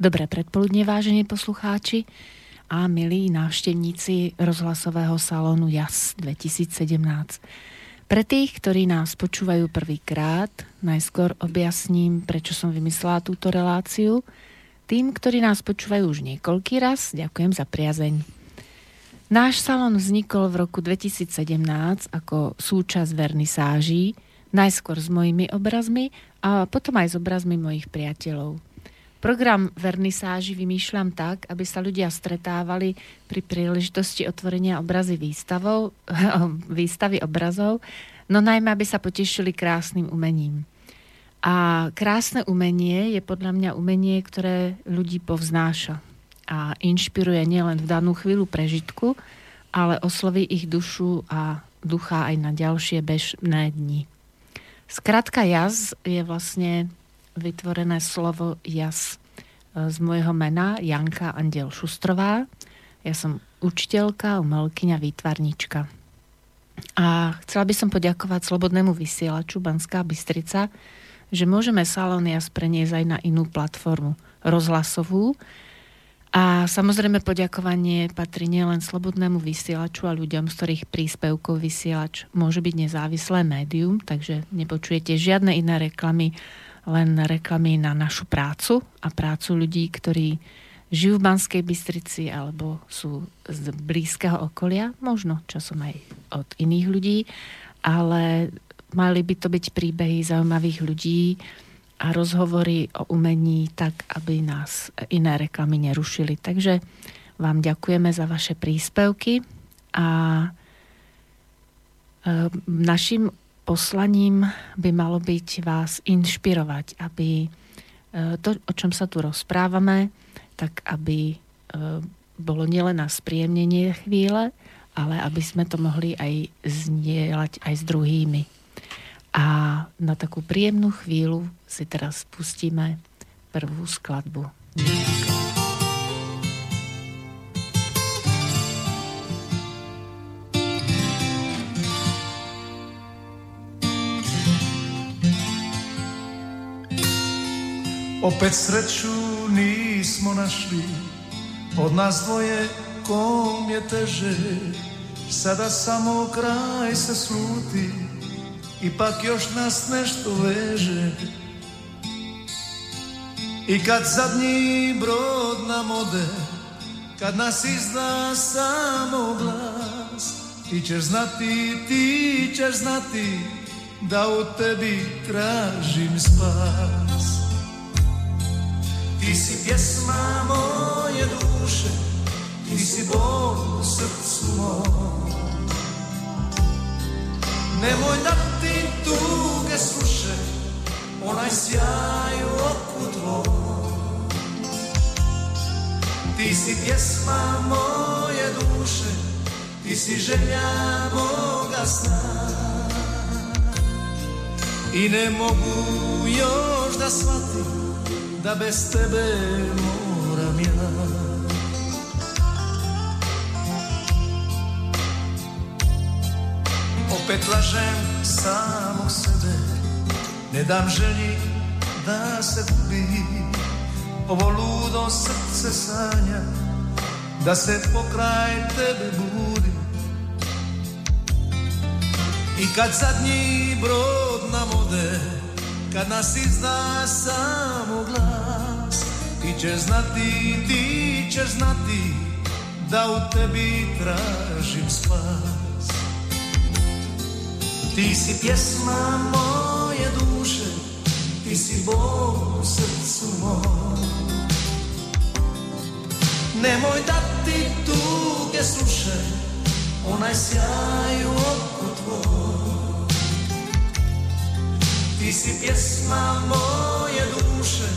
Dobré predpoludne, vážení poslucháči a milí návštevníci rozhlasového salónu JAS 2017. Pre tých, ktorí nás počúvajú prvýkrát, najskôr objasním, prečo som vymyslela túto reláciu. Tým, ktorí nás počúvajú už niekoľký raz, ďakujem za priazeň. Náš salón vznikol v roku 2017 ako súčasť vernisáží, najskôr s mojimi obrazmi a potom aj s obrazmi mojich priateľov. Program vernisáži vymýšľam tak, aby sa ľudia stretávali pri príležitosti otvorenia výstavy obrazov, no najmä, aby sa potešili krásnym umením. A krásne umenie je podľa mňa umenie, ktoré ľudí povznáša a inšpiruje nielen v danú chvíľu prežitku, ale osloví ich dušu a ducha aj na ďalšie bežné dni. Skratka JAS je vlastne vytvorené slovo JAS z môjho mena Janka Anděl Šustrová. Ja som učiteľka, umelkyňa, výtvarnička. A chcela by som poďakovať Slobodnému vysielaču Banská Bystrica, že môžeme salón JAS preniesť aj na inú platformu rozhlasovú. A samozrejme poďakovanie patrí nielen Slobodnému vysielaču a ľuďom, z ktorých príspevkov vysielač môže byť nezávislé médium, takže nepočujete žiadne iné reklamy, len reklamy na našu prácu a prácu ľudí, ktorí žijú v Banskej Bystrici alebo sú z blízkeho okolia, možno časom aj od iných ľudí, ale mali by to byť príbehy zaujímavých ľudí a rozhovory o umení tak, aby nás iné reklamy nerušili. Takže vám ďakujeme za vaše príspevky a našim poslaním by malo byť vás inšpirovať, aby to, o čom sa tu rozprávame, tak aby bolo nielen na spríjemnenie chvíle, ale aby sme to mohli aj zdieľať aj s druhými. A na takú príjemnú chvíľu si teraz pustíme prvú skladbu. Opäť sreću nismo našli, od nas dvoje kom je teže, sada samo kraj se sluti, ipak još nas nešto veže. I kad zadnji brod nam ode, kad nas izda samo glas, ti ćeš znati, da u tebi tražim spas. Ti si pjesma moje duše, ti si bol u srcu moj. Nemoj da ti tuge sluše, onaj sjaj u oku tvoj. Ti si pjesma moje duše, ti si želja moga sna. I ne mogu još da shvatim da bez tebe moram ja. Opet lažem samog sebe, ne dam želji da se gubi. Ovo ludo srce sanja da se pokraj tebe budi. I kad zadnji brod nam ode, kad nas izda samo glas, ti ćeš znati da u tebi tražim spas. Ti si pjesma moje duše, ti si Bog u srcu moj. Nemoj da ti tuge sluše, onaj sjaj u oku tvoj. Ti si pjesma moje duše,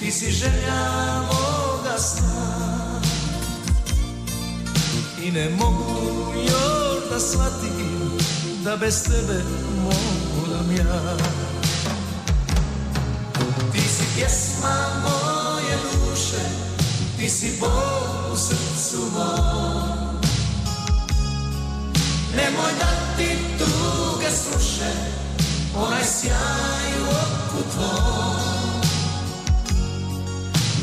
ti si želja moga sna. I ne mogu još da shvatim da bez tebe moram ja. Ti si pjesma moje duše, ti si Bog u srcu moj. Nemoj da ti tuge sluše, onaj sjaj u oku tvoj.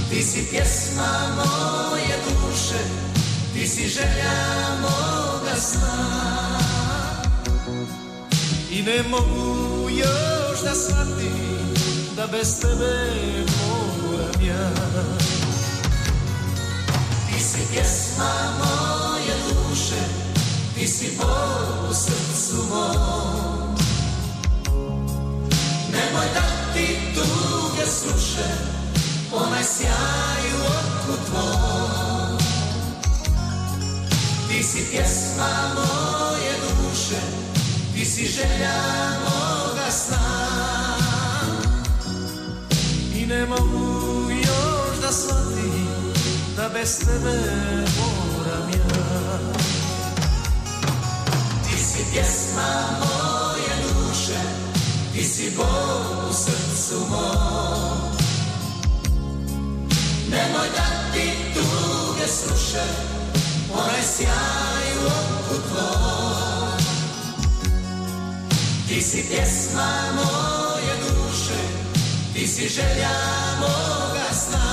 Ti si pjesma moje duše, ti si želja moga sna. I ne mogu još da shvatim da bez tebe moram ja. Ti si pjesma moje duše, ti si bol u srcu mom. Nemoj da ti tuge sluše, onaj sjaj u oku tvoj. Ti si pjesma moje duše, ti si želja moga sna. I ne mogu još da shvatim da bez tebe moram ja. Ti si pjesma moje duše, ti si Bog u srcu mom. Nemoj da ti tuge sluše, onaj sjaj u oku tvoj. Ti si pjesma moje duše, ti si želja moga sna.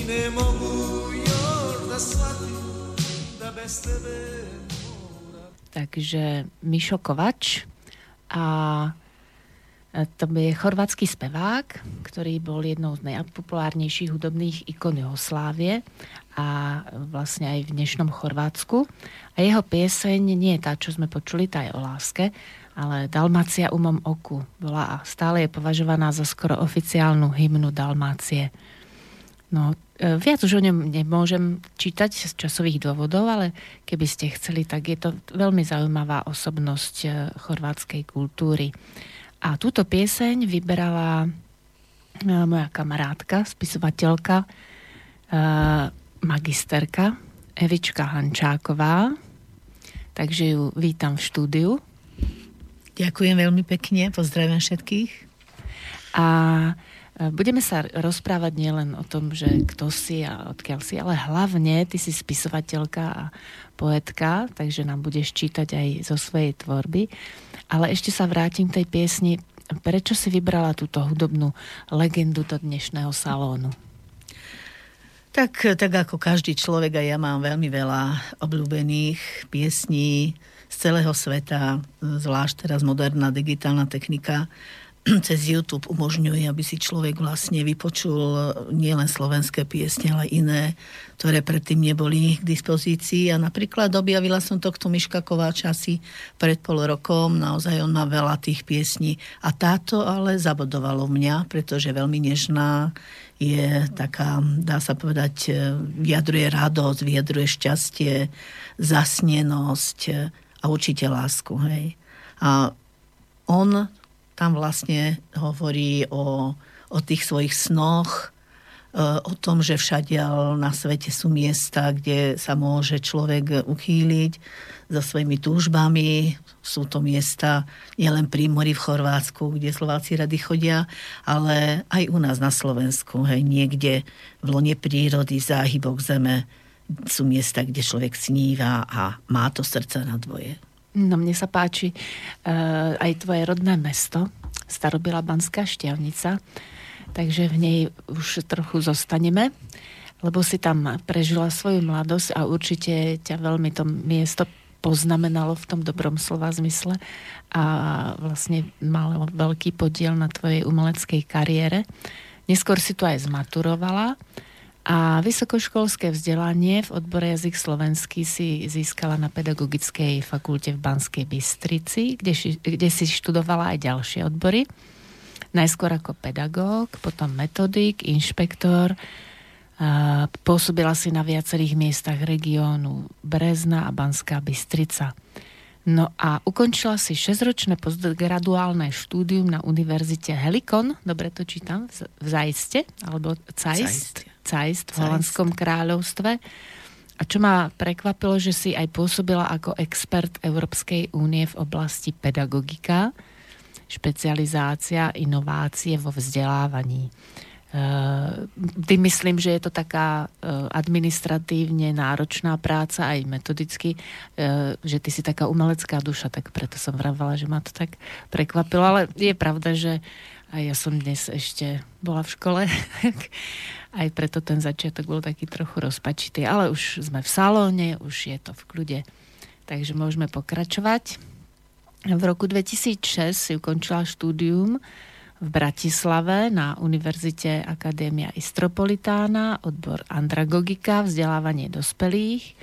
I ne mogu još da shvatim da bez tebe. Takže Mišo Kovač a to je chorvátsky spevák, ktorý bol jednou z najpopulárnejších hudobných ikon Juhoslávie a vlastne aj v dnešnom Chorvátsku. A jeho pieseň nie je tá, čo sme počuli, tá je o láske, ale Dalmácia umom oku bola a stále je považovaná za skoro oficiálnu hymnu Dalmácie. No, viac už o ňom nemôžem čítať z časových dôvodov, ale keby ste chceli, tak je to veľmi zaujímavá osobnosť chorvátskej kultúry. A túto pieseň vyberala moja kamarátka, spisovateľka, magisterka Evička Hančáková. Takže ju vítam v štúdiu. Ďakujem veľmi pekne, pozdravím všetkých. A budeme sa rozprávať nielen o tom, že kto si a odkiaľ si, ale hlavne ty si spisovateľka a poetka, takže nám budeš čítať aj zo svojej tvorby. Ale ešte sa vrátim k tej piesni. Prečo si vybrala túto hudobnú legendu do dnešného salónu? Tak ako každý človek, a ja mám veľmi veľa obľúbených piesní z celého sveta, zvlášť teraz moderná digitálna technika cez YouTube umožňuje, aby si človek vlastne vypočul nielen slovenské piesne, ale iné, ktoré predtým neboli k dispozícii. A napríklad objavila som tohto Miška Kováča asi pred pol rokom. Naozaj on má veľa tých piesní. A táto ale zabodovalo mňa, pretože je veľmi nežná, je taká, dá sa povedať, vyjadruje radosť, vyjadruje šťastie, zasnenosť a určite lásku. Hej. A on tam vlastne hovorí o tých svojich snoch, o tom, že všadiaľ na svete sú miesta, kde sa môže človek uchýliť so svojimi túžbami. Sú to miesta nielen pri mori v Chorvátsku, kde Slováci radi chodia, ale aj u nás na Slovensku. Hej, niekde v lone prírody, záhybok zeme sú miesta, kde človek sníva a má to srdce na dvoje. No, mne sa páči aj tvoje rodné mesto, starobylá Banská Štiavnica, takže v nej už trochu zostaneme, lebo si tam prežila svoju mladosť a určite ťa veľmi to miesto poznamenalo v tom dobrom slova zmysle a vlastne malo veľký podiel na tvojej umeleckej kariére. Neskôr si tu aj zmaturovala a vysokoškolské vzdelanie v odbore jazyk slovenský si získala na Pedagogickej fakulte v Banskej Bystrici, kde si študovala aj ďalšie odbory. Najskôr ako pedagóg, potom metodik, inšpektor. Pôsobila si na viacerých miestach regiónu Brezna a Banská Bystrica. No a ukončila si 6-ročné postgraduálne štúdium na univerzite Helikon, dobre to čítam, v Zaiste, alebo Cajst. Cajst v Holandskom kráľovstve. A čo ma prekvapilo, že si aj pôsobila ako expert Európskej únie v oblasti pedagogika, špecializácia, inovácie vo vzdelávaní. Tým myslím, že je to taká administratívne náročná práca aj metodicky, že ty si taká umelecká duša, tak preto som vravala, že ma to tak prekvapilo, ale je pravda, že aj ja som dnes ešte bola v škole, aj preto ten začiatok bol taký trochu rozpačitý, ale už sme v salóne, už je to v kľude, takže môžeme pokračovať. V roku 2006 si ukončila štúdium v Bratislave na Univerzite Akadémia Istropolitána, odbor andragogika, vzdelávanie dospelých,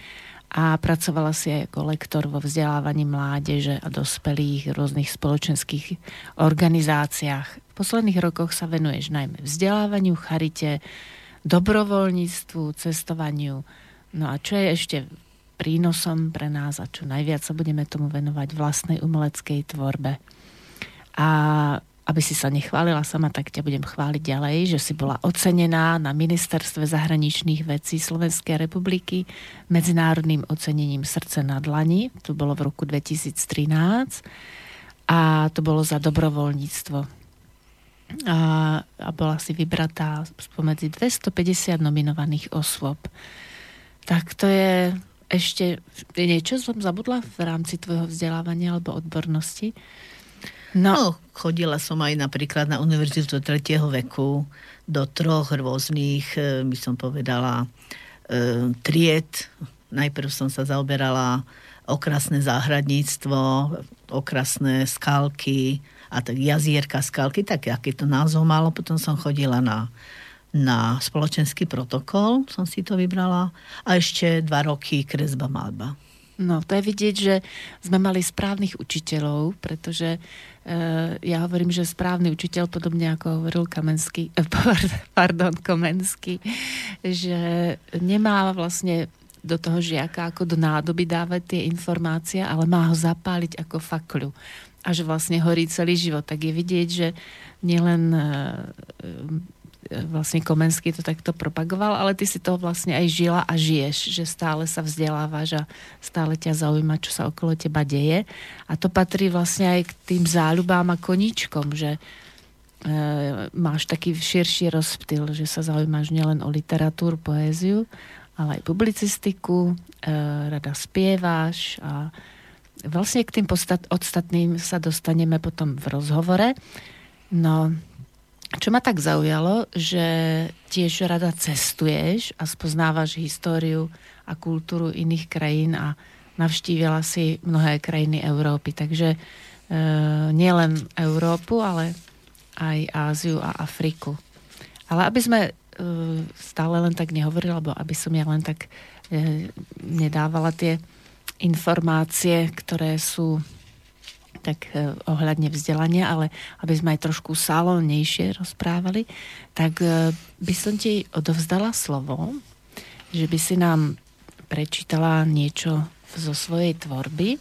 a pracovala si aj ako lektor vo vzdelávaní mládeže a dospelých v rôznych spoločenských organizáciách. V posledných rokoch sa venuješ najmä vzdelávaniu, charite, dobrovoľníctvu, cestovaniu. No a čo je ešte prínosom pre nás a čo najviac sa budeme tomu venovať vlastnej umeleckej tvorbe. A aby si sa nechválila sama, tak ťa budem chváliť ďalej, že si bola ocenená na Ministerstve zahraničných vecí Slovenskej republiky medzinárodným ocenením Srdce na dlani. To bolo v roku 2013 a to bolo za dobrovoľníctvo. A bola si vybratá spomedzi 250 nominovaných osôb. Tak to je ešte... Niečo som zabudla v rámci tvojho vzdelávania alebo odbornosti? No, chodila som aj napríklad na univerzitu 3. veku do troch rôznych, by som povedala, tried. Najprv som sa zaoberala okrasné záhradníctvo, okrasné skalky a tak jazierka skálky, tak aký to názov malo. Potom som chodila na spoločenský protokol, som si to vybrala, a ešte 2 roky kresba malba. No, to je vidieť, že sme mali správnych učiteľov, pretože ja hovorím, že správny učiteľ, podobne ako hovoril Komenský, že nemá vlastne do toho žiaka ako do nádoby dávať tie informácie, ale má ho zapáliť ako fakľu. A že vlastne horí celý život. Tak je vidieť, že nielen vlastne Komenský to takto propagoval, ale ty si to vlastne aj žila a žiješ, že stále sa vzdelávaš a stále ťa zaujíma, čo sa okolo teba deje. A to patrí vlastne aj k tým záľubám a koníčkom, že máš taký širší rozptyl, že sa zaujímaš nielen o literatúru, poéziu, ale aj publicistiku, rada spievaš a vlastne k tým ostatným sa dostaneme potom v rozhovore. No, čo ma tak zaujalo, že tiež rada cestuješ a spoznávaš históriu a kultúru iných krajín a navštívila si mnohé krajiny Európy. Takže nielen Európu, ale aj Áziu a Afriku. Ale aby sme stále len tak nehovorili, alebo aby som ja len tak nedávala tie informácie, ktoré sú tak ohľadne vzdelania, ale aby sme aj trošku salónnejšie rozprávali, tak by som ti odovzdala slovo, že by si nám prečítala niečo zo svojej tvorby,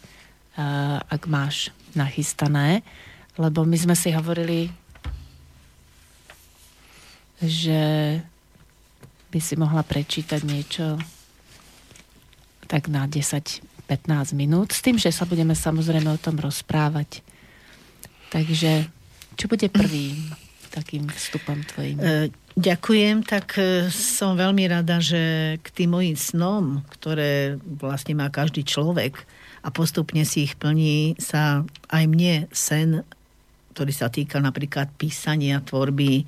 ak máš nachystané, lebo my sme si hovorili, že by si mohla prečítať niečo tak na 10-15 minút, s tým, že sa budeme samozrejme o tom rozprávať. Takže, čo bude prvým takým vstupom tvojim? Ďakujem, tak som veľmi rada, že k tým mojim snom, ktoré vlastne má každý človek a postupne si ich plní, sa aj mne sen, ktorý sa týka napríklad písania, tvorby,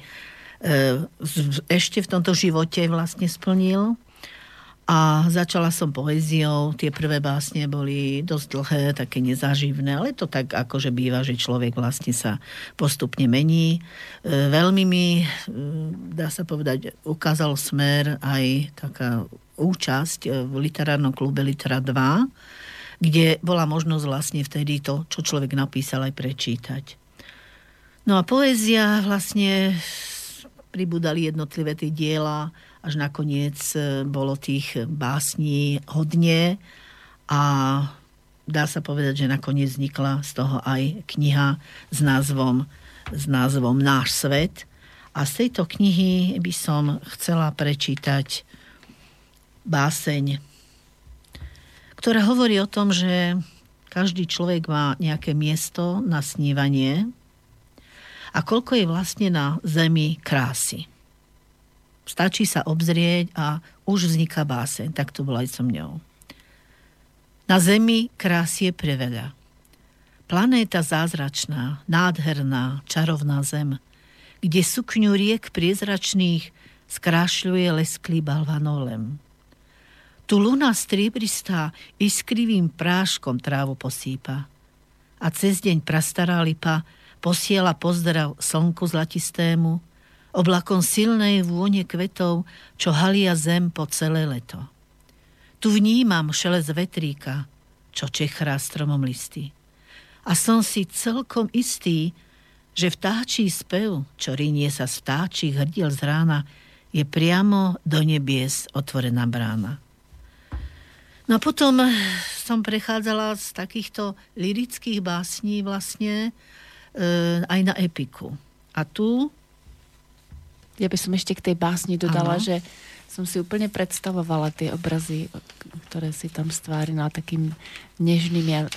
ešte v tomto živote vlastne splnil. A začala som poéziou, tie prvé básne boli dosť dlhé, také nezáživné, ale to tak akože býva, že človek vlastne sa postupne mení. Veľmi mi, dá sa povedať, ukázal smer aj taká účasť v literárnom klube Litera 2, kde bola možnosť vlastne vtedy to, čo človek napísal, aj prečítať. No a poézia vlastne pribúdali jednotlivé tie diela, až nakoniec bolo tých básní hodne a dá sa povedať, že nakoniec vznikla z toho aj kniha s názvom Náš svet. A z tejto knihy by som chcela prečítať báseň, ktorá hovorí o tom, že každý človek má nejaké miesto na snívanie a koľko je vlastne na zemi krásy. Stačí sa obzrieť a už vzniká báseň. Tak to bola aj so mňou. Na zemi krásie preveľa. Planéta zázračná, nádherná, čarovná zem, kde sukňu riek priezračných skrášľuje lesklý balvanov lem. Tu luna striebristá iskrivým práškom trávu posýpa a cez deň prastará lipa posiela pozdrav slnku zlatistému, oblakom silnej vône kvetov, čo halia zem po celé leto. Tu vnímam šelest vetríka, čo čechrá stromom listy. A som si celkom istý, že vtáčí spev, čo rinie sa z vtáčich hrdiel z rána, je priamo do nebies otvorená brána. No a potom som prechádzala z takýchto lirických básní vlastne aj na epiku. A tu... Ja by som ešte k tej básni dodala, ano. Že som si úplne predstavovala tie obrazy, ktoré si tam stvárila takými nežnými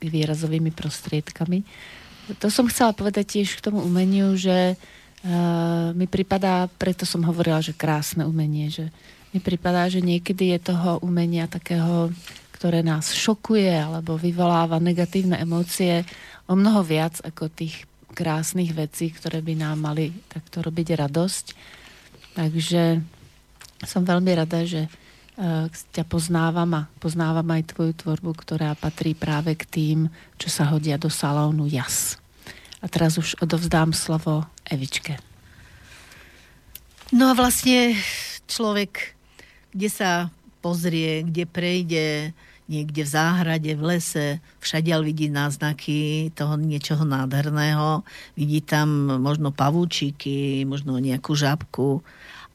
výrazovými prostriedkami. To som chcela povedať tiež k tomu umeniu, že mi pripadá, preto som hovorila, že krásne umenie, že mi pripadá, že niekedy je toho umenia takého, ktoré nás šokuje alebo vyvoláva negatívne emócie o mnoho viac ako tých krásnych vecí, ktoré by nám mali takto robiť radosť. Takže som veľmi rada, že ťa poznávam a poznávam aj tvoju tvorbu, ktorá patrí práve k tým, čo sa hodia do salónu jas. A teraz už odovzdám slovo Evičke. No a vlastne človek, kde sa pozrie, kde prejde, niekde v záhrade, v lese, všadiaľ vidí náznaky toho niečoho nádherného. Vidí tam možno pavúčiky, možno nejakú žabku.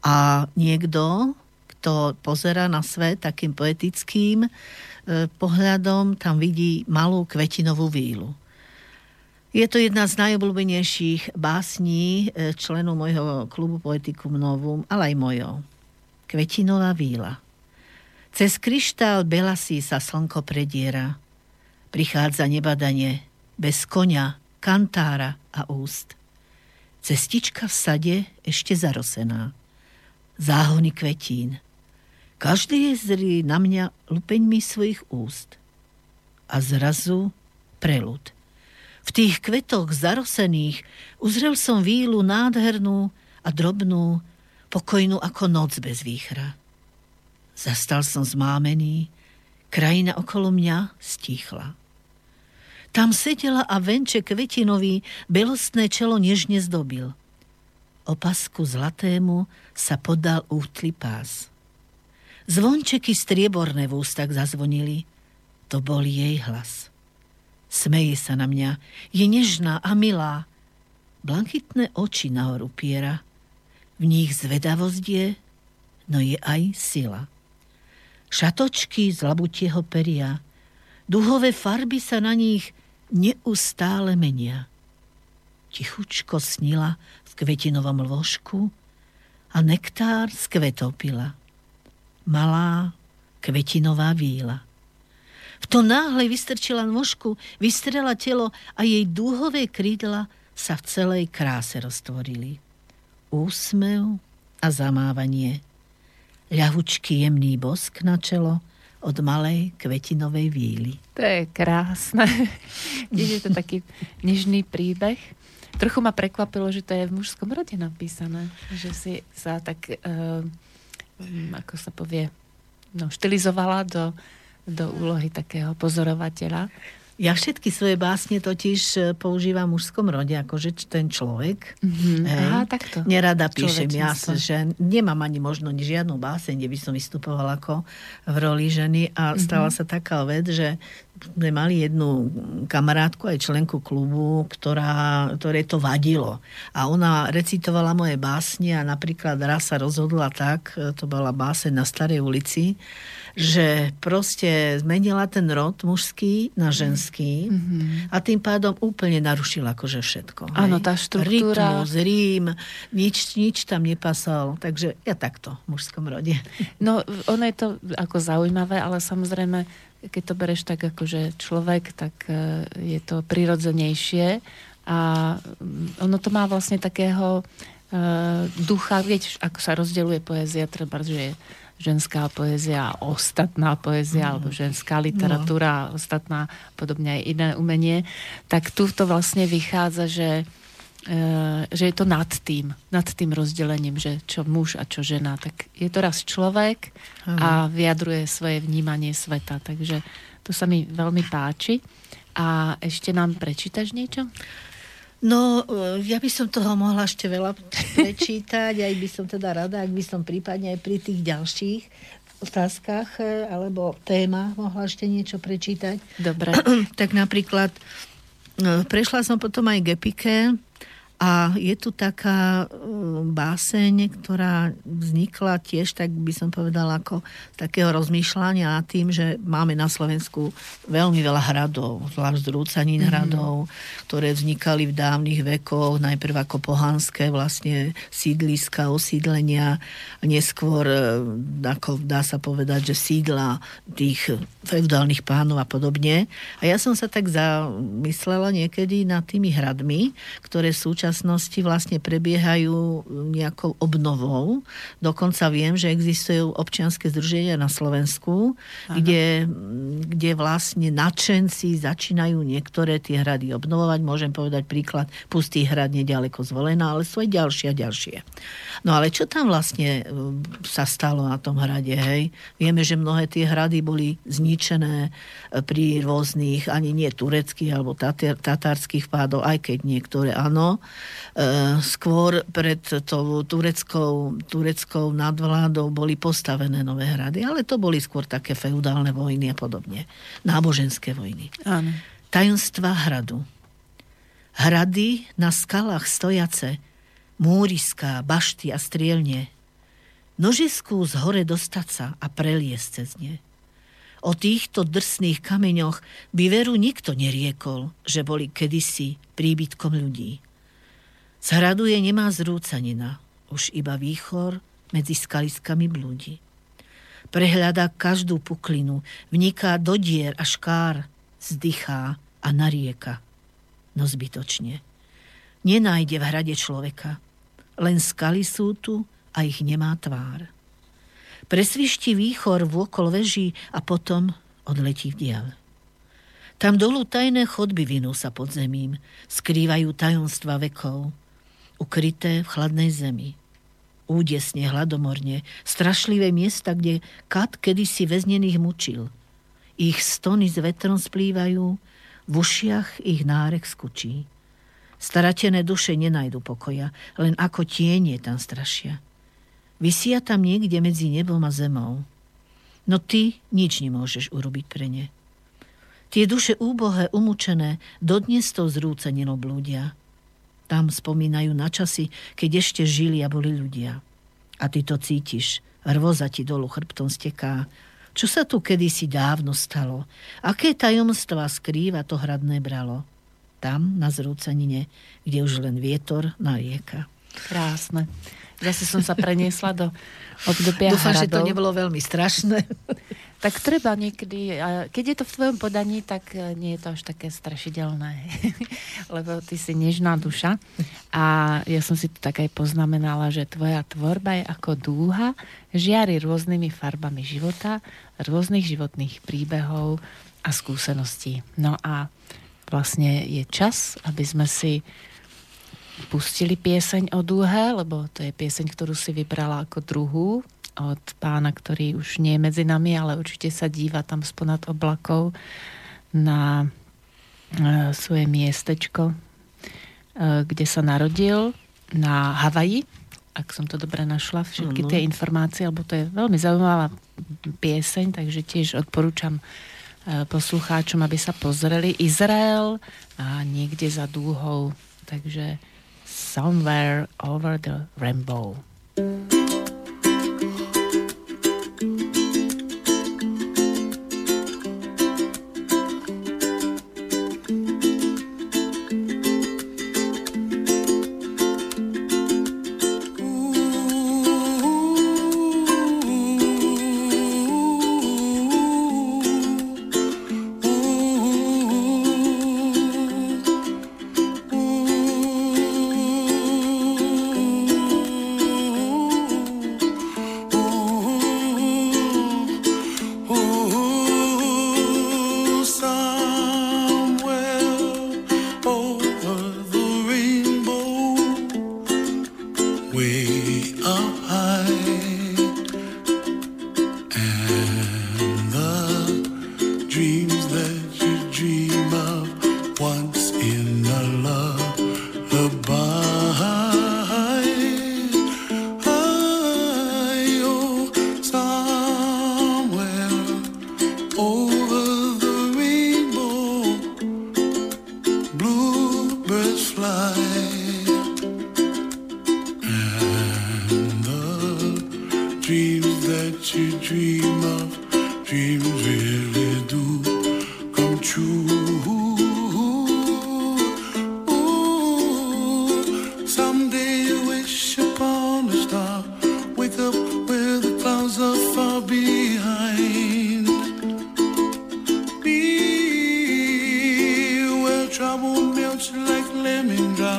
A niekto, kto pozerá na svet takým poetickým pohľadom, tam vidí malú kvetinovú vílu. Je to jedna z najobľúbenejších básní členov mojho klubu Poeticum Novum, ale aj mojou. Kvetinová víla. Cez kryštál belasí sa slnko prediera. Prichádza nebadane, bez konia, kantára a úst. Cestička v sade ešte zarosená. Záhony kvetín. Každý je zrý na mňa lupeňmi svojich úst. A zrazu preľud. V tých kvetoch zarosených uzrel som vílu nádhernú a drobnú, pokojnú ako noc bez výchra. Zastal som zmámený, krajina okolo mňa stíchla. Tam sedela a venček kvetinový belostné čelo nežne zdobil. Opasku zlatému sa podal útly pás. Zvončeky strieborné v ústach zazvonili. To bol jej hlas. Smeje sa na mňa, je nežná a milá. Blankitné oči nahor upiera. V nich zvedavosť je, no je aj sila. Šatočky z labutieho peria, duhové farby sa na nich neustále menia. Tichučko snila v kvetinovom lôžku a nektár z kvetov pila. Malá kvetinová víla. V tom náhle vystrčila nôžku, vystrela telo a jej dúhové krídla sa v celej kráse roztvorili. Úsmev a zamávanie. Ľahučký jemný bosk na čelo od malej kvetinovej víly. To je krásne. Je to taký nežný príbeh. Trochu ma prekvapilo, že to je v mužskom rode napísané. Že si sa tak, ako sa povie, štilizovala do úlohy takého pozorovateľa. Ja všetky svoje básne totiž používam v mužskom rode, akože ten človek. Mm-hmm. Aha, takto. Nerada píšem, jasne, že nemám ani možno žiadnu báseň, kde by som vystupovala ako v roli ženy a stala sa taká vec, že sme mali jednu kamarátku, aj členku klubu, ktoré to vadilo. A ona recitovala moje básne a napríklad raz sa rozhodla tak, to bola báseň Na starej ulici, že proste zmenila ten rod mužský na ženský a tým pádom úplne narušila akože všetko. Áno, tá štruktúra. Rytmus, rím, nič tam nepasal. Takže ja takto v mužskom rode. No, ono je to ako zaujímavé, ale samozrejme keď to bereš tak akože človek, tak je to prirodzenejšie a ono to má vlastne takého ducha, vieš, ako sa rozdeľuje poézia, treba, že ženská poézia a ostatná poézia, alebo ženská literatúra a ostatná, podobne aj iné umenie, tak tu to vlastne vychádza, že je to nad tým rozdelením, že čo muž a čo žena, tak je to raz človek a vyjadruje svoje vnímanie sveta, takže to sa mi veľmi páči. A ešte nám prečítaš niečo? No, ja by som toho mohla ešte veľa prečítať, aj by som teda rada, ak by som prípadne aj pri tých ďalších otázkach alebo témach mohla ešte niečo prečítať. Dobre. Tak napríklad prešla som potom aj Gepike a je tu taká báseň, ktorá vznikla tiež, tak by som povedala, ako takého rozmýšľania nad tým, že máme na Slovensku veľmi veľa hradov, zvlášť zrúcanín hradov, ktoré vznikali v dávnych vekoch, najprv ako pohanské vlastne sídliska, osídlenia, neskôr ako dá sa povedať, že sídla tých feudálnych pánov a podobne. A ja som sa tak zamyslela niekedy nad tými hradmi, ktoré súčasť vlastne prebiehajú nejakou obnovou. Dokonca viem, že existujú občianske združenia na Slovensku, kde vlastne nadšenci začínajú niektoré tie hrady obnovovať. Môžem povedať príklad Pustý hrad neďaleko Zvolená, ale sú aj ďalšie a ďalšie. No ale čo tam vlastne sa stalo na tom hrade, hej? Vieme, že mnohé tie hrady boli zničené pri rôznych, ani nie tureckých alebo tatárskych pádoch, aj keď niektoré áno, skôr pred tou tureckou nadvládou boli postavené nové hrady, ale to boli skôr také feudálne vojny a podobne. Náboženské vojny. Áno. Tajomstva hradu. Hrady na skalách stojace, múriská, bašty a strielne. Nožisku z hore dostať sa a preliesť cez ne. O týchto drsných kameňoch by veru nikto neriekol, že boli kedysi príbytkom ľudí. Z hradu je nemá zrúcanina, už iba výchor medzi skaliskami blúdi. Prehľada každú puklinu, vniká do dier a škár, zdychá a narieka. No zbytočne. Nenájde v hrade človeka, len skaly sú tu a ich nemá tvár. Presvišti výchor vôkol veží a potom odletí v diaľ. Tam dolu tajné chodby vinú sa pod zemím, skrývajú tajomstva vekov, ukryté v chladnej zemi. Údesne, hladomorne, strašlivé miesta, kde kat kedysi väznených mučil. Ich stony s vetrom splývajú, v ušiach ich nárek skučí. Staratené duše nenajdu pokoja, len ako tienie tam strašia. Vysia tam niekde medzi nebom a zemou. No ty nič nemôžeš urobiť pre ne. Tie duše úbohé, umúčené, dodnes tou zrúceninou blúdia. Tam spomínajú na časy, keď ešte žili a boli ľudia. A ty to cítiš, hrôza ti dolu chrbtom steká. Čo sa tu kedysi dávno stalo? Aké tajomstvá skrýva to hradné bralo? Tam, na zrúcenine, kde už len vietor narieka. Krásne. Zase som sa preniesla do obdobia hradov. Dúfam, že to nebolo veľmi strašné. Tak treba niekedy, keď je to v tvojom podaní, tak nie je to až také strašidelné, lebo ty si nežná duša a ja som si to tak aj poznamenala, že tvoja tvorba je ako dúha, žiari rôznymi farbami života, rôznych životných príbehov a skúseností. No a vlastne je čas, aby sme si pustili pieseň o dúhe, lebo to je pieseň, ktorú si vybrala ako druhú od pána, ktorý už nie je medzi nami, ale určite sa díva tam sponad oblakov na svoje miestečko, kde sa narodil, na Havaji, ak som to dobre našla, všetky tie informácie, lebo to je veľmi zaujímavá pieseň, takže tiež odporúčam poslucháčom, aby sa pozreli. Izrael a niekde za dúhou, takže Somewhere Over the Rainbow.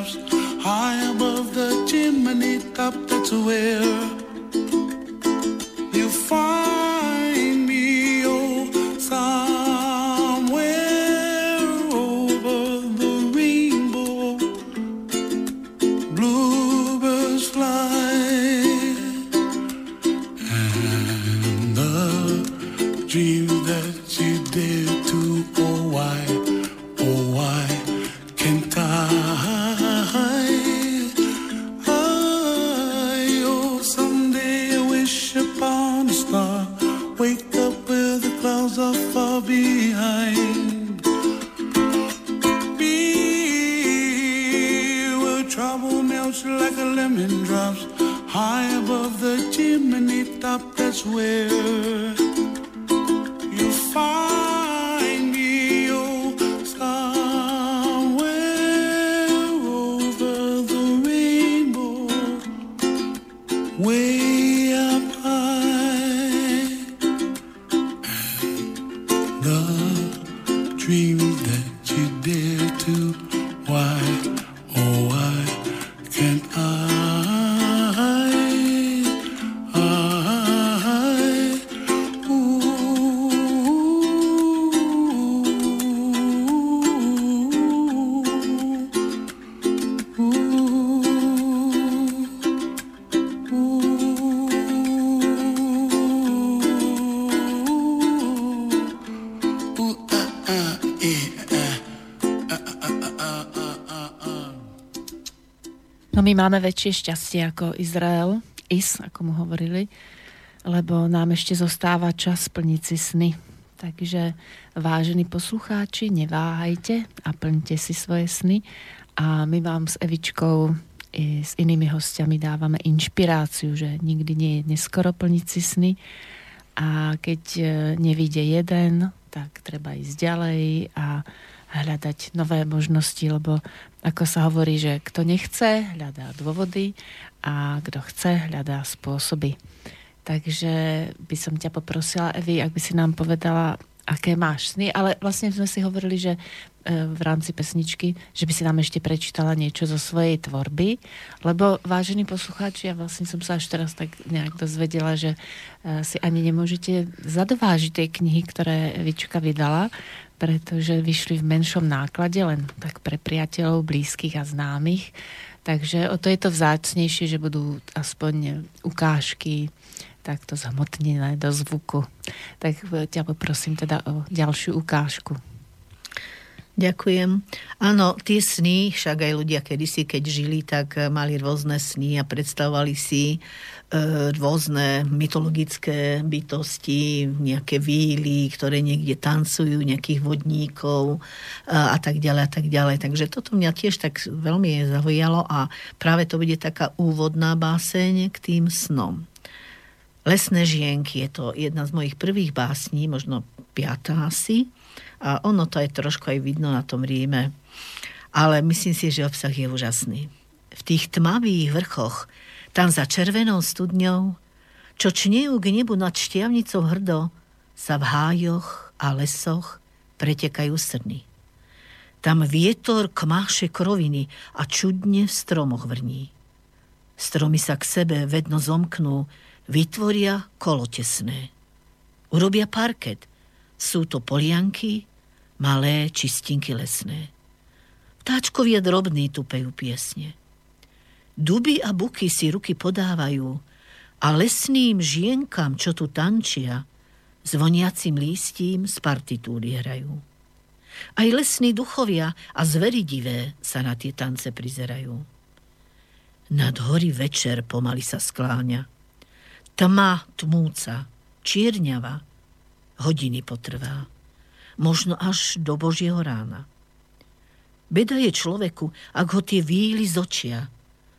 house, high above the chimney top, that's where you find me, oh, somewhere over the rainbow, bluebirds fly, and the dream that you did to, oh, why? That's where you find me, oh, somewhere over the rainbow, way up high, and the dream that you dare to, why, oh, why can't my máme väčšie šťastie ako Izrael, ako mu hovorili, lebo nám ešte zostáva čas splniť si sny. Takže, vážení poslucháči, neváhajte a plňte si svoje sny. A my vám s Evičkou i s inými hostiami dávame inšpiráciu, že nikdy nie je neskoro plniť si sny. A keď nevíde jeden, tak treba ísť ďalej a hľadať nové možnosti, lebo ako sa hovorí, že kto nechce, hľadá dôvody a kto chce, hľadá spôsoby. Takže by som ťa poprosila, Evi, ak by si nám povedala, aké máš sny, ale vlastne sme si hovorili, že v rámci pesničky, že by si nám ešte prečítala niečo zo svojej tvorby, lebo, vážení poslucháči, ja vlastne som sa až teraz tak nejak dozvedela, že si ani nemôžete zadovážiť tie knihy, ktoré Evička vydala, pretože vyšli v menšom náklade, len tak pre priateľov, blízkych a známych. Takže o to je to vzácnejšie, že budú aspoň ukážky takto zhmotnené do zvuku. Tak ťa poprosím teda o ďalšiu ukážku. Ďakujem. Áno, tie sny, však aj ľudia kedysi, keď žili, tak mali rôzne sny a predstavovali si rôzne mytologické bytosti, nejaké víly, ktoré niekde tancujú, nejakých vodníkov a tak ďalej a tak ďalej. Takže toto mňa tiež tak veľmi zaujalo a práve to bude taká úvodná báseň k tým snom. Lesné žienky je to jedna z mojich prvých básní, možno 5. asi. A ono to je trošku aj vidno na tom ríme. Ale myslím si, že obsah je úžasný. V tých tmavých vrchoch, tam za červenou studňou, čo čnejú k nebu nad Štiavnicou hrdo, sa v hájoch a lesoch pretekajú srny. Tam vietor kmáše kroviny a čudne v stromoch vrní. Stromy sa k sebe vedno zomknú, vytvoria kolotesné. Urobia parket. Sú to polianky, malé čistinky lesné. Vtáčkovia drobní tupejú piesne. Duby a buky si ruky podávajú a lesným žienkam, čo tu tančia, zvoniacim lístím z partitúry hrajú. Aj lesní duchovia a zveri divé sa na tie tance prizerajú. Nad hory večer pomaly sa skláňa. Tma tmúca, čierňava, hodiny potrvá, možno až do Božieho rána. Beda je človeku, ak ho tie víly zočia,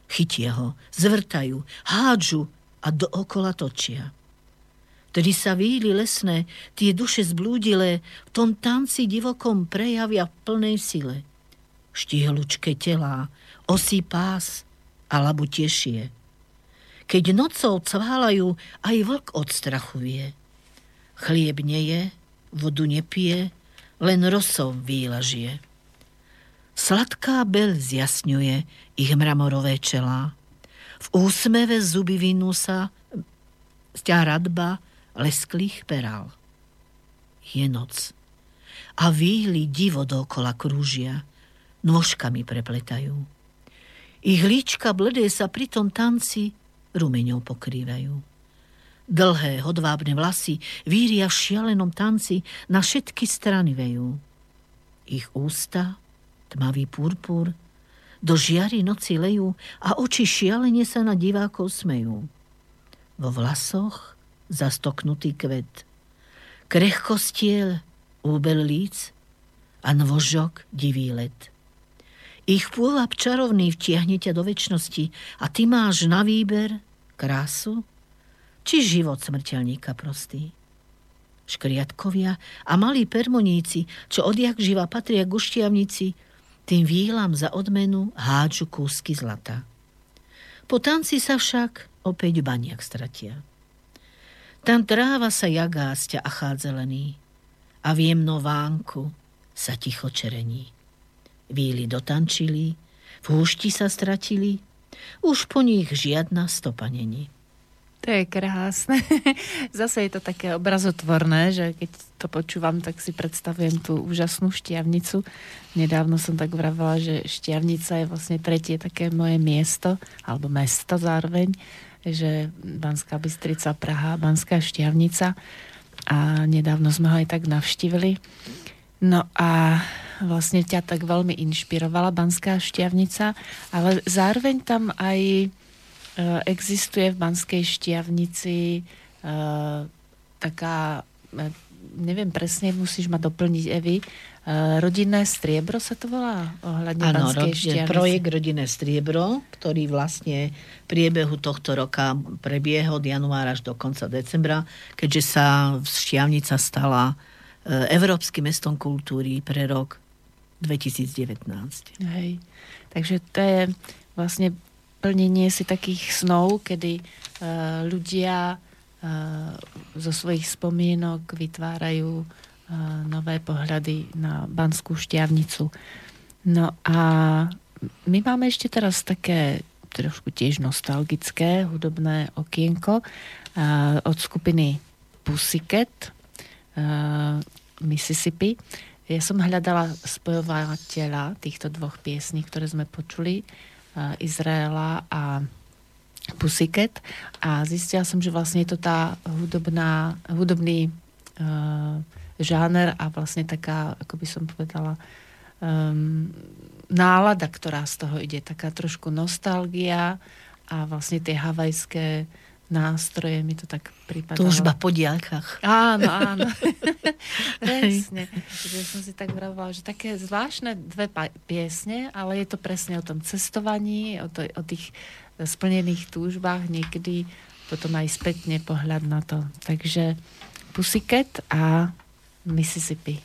chytia ho, zvrtajú, hádžu a dookola točia. Tedy sa víly lesné, tie duše zblúdilé, v tom tanci divokom prejavia v plnej sile. Štihlučké telá, osí pás a labu tešie. Keď nocou cválajú, aj vlk od strachu vie. Chlieb neje, vodu nepije, len rosou výla žije. Sladká beľ zjasňuje ich mramorové čelá. V úsmeve zuby vinú sa sťa radba lesklých perál. Je noc. A výhly divo dokola krúžia, nôžkami prepletajú. Ich líčka bledé sa pri tom tanci rumeňou pokrývajú. Dlhé, hodvábne vlasy víria v šialenom tanci, na všetky strany vejú. Ich ústa tmavý purpur, do žiary noci lejú a oči šialene sa na divákov smejú. Vo vlasoch zastoknutý kvet, krehkostiel, úbel líc a nôžok divý let. Ich pôvab čarovný vtiahne ťa do večnosti a ty máš na výber krásu či život smrteľníka prostý. Škriatkovia a malí permoníci, čo odjakživa patria k Štiavnici, tým výlam za odmenu hádžu kúsky zlata. Po tanci sa však opäť v baniach stratia. Tam tráva sa jagásťa a chádzelený a v jemno vánku sa ticho čerení. Víly dotančili, v húšti sa stratili, už po nich žiadna stopa není. To je krásne. Zase je to také obrazotvorné, že keď to počúvam, tak si predstavujem tú úžasnú Štiavnicu. Nedávno som tak vravela, že Štiavnica je vlastne tretie také moje miesto, alebo mesto zároveň, že Banská Bystrica, Praha, Banská Štiavnica. A nedávno sme ho aj tak navštívili. No a vlastne ťa tak veľmi inšpirovala Banská Štiavnica, ale zároveň tam aj existuje v Banskej Štiavnici taká, neviem presne, musíš ma doplniť, Evi, Rodinné striebro sa to volá ohľadne Banskej Štiavnici. Áno, projekt Rodinné striebro, ktorý vlastne v priebehu tohto roka prebiehol od januára až do konca decembra, keďže sa Štiavnica stala Európskym mestom kultúry pre rok 2019. Hej, takže to je vlastne plnenie si takých snov, kedy ľudia zo svojich spomienok vytvárajú nové pohľady na Banskú Štiavnicu. No a my máme ešte teraz také trošku tiež nostalgické hudobné okienko od skupiny Pussycat Mississippi. Ja som hľadala spojovateľa týchto dvoch piesní, ktoré sme počuli, Izraela a Pussycat, a zistila som, že vlastne je to tá hudobný žáner a vlastne taká, ako by som povedala, nálada, ktorá z toho ide, taká trošku nostalgia a vlastne tie havajské nástroje, mi to tak pripadalo. Túžba po diaľkách. Áno, áno. Presne. Že som si tak vravala, že také zvláštne dve piesne, ale je to presne o tom cestovaní, o tých splnených túžbách, niekedy potom aj spätne pohľad na to. Takže Pussycat a Mississippi.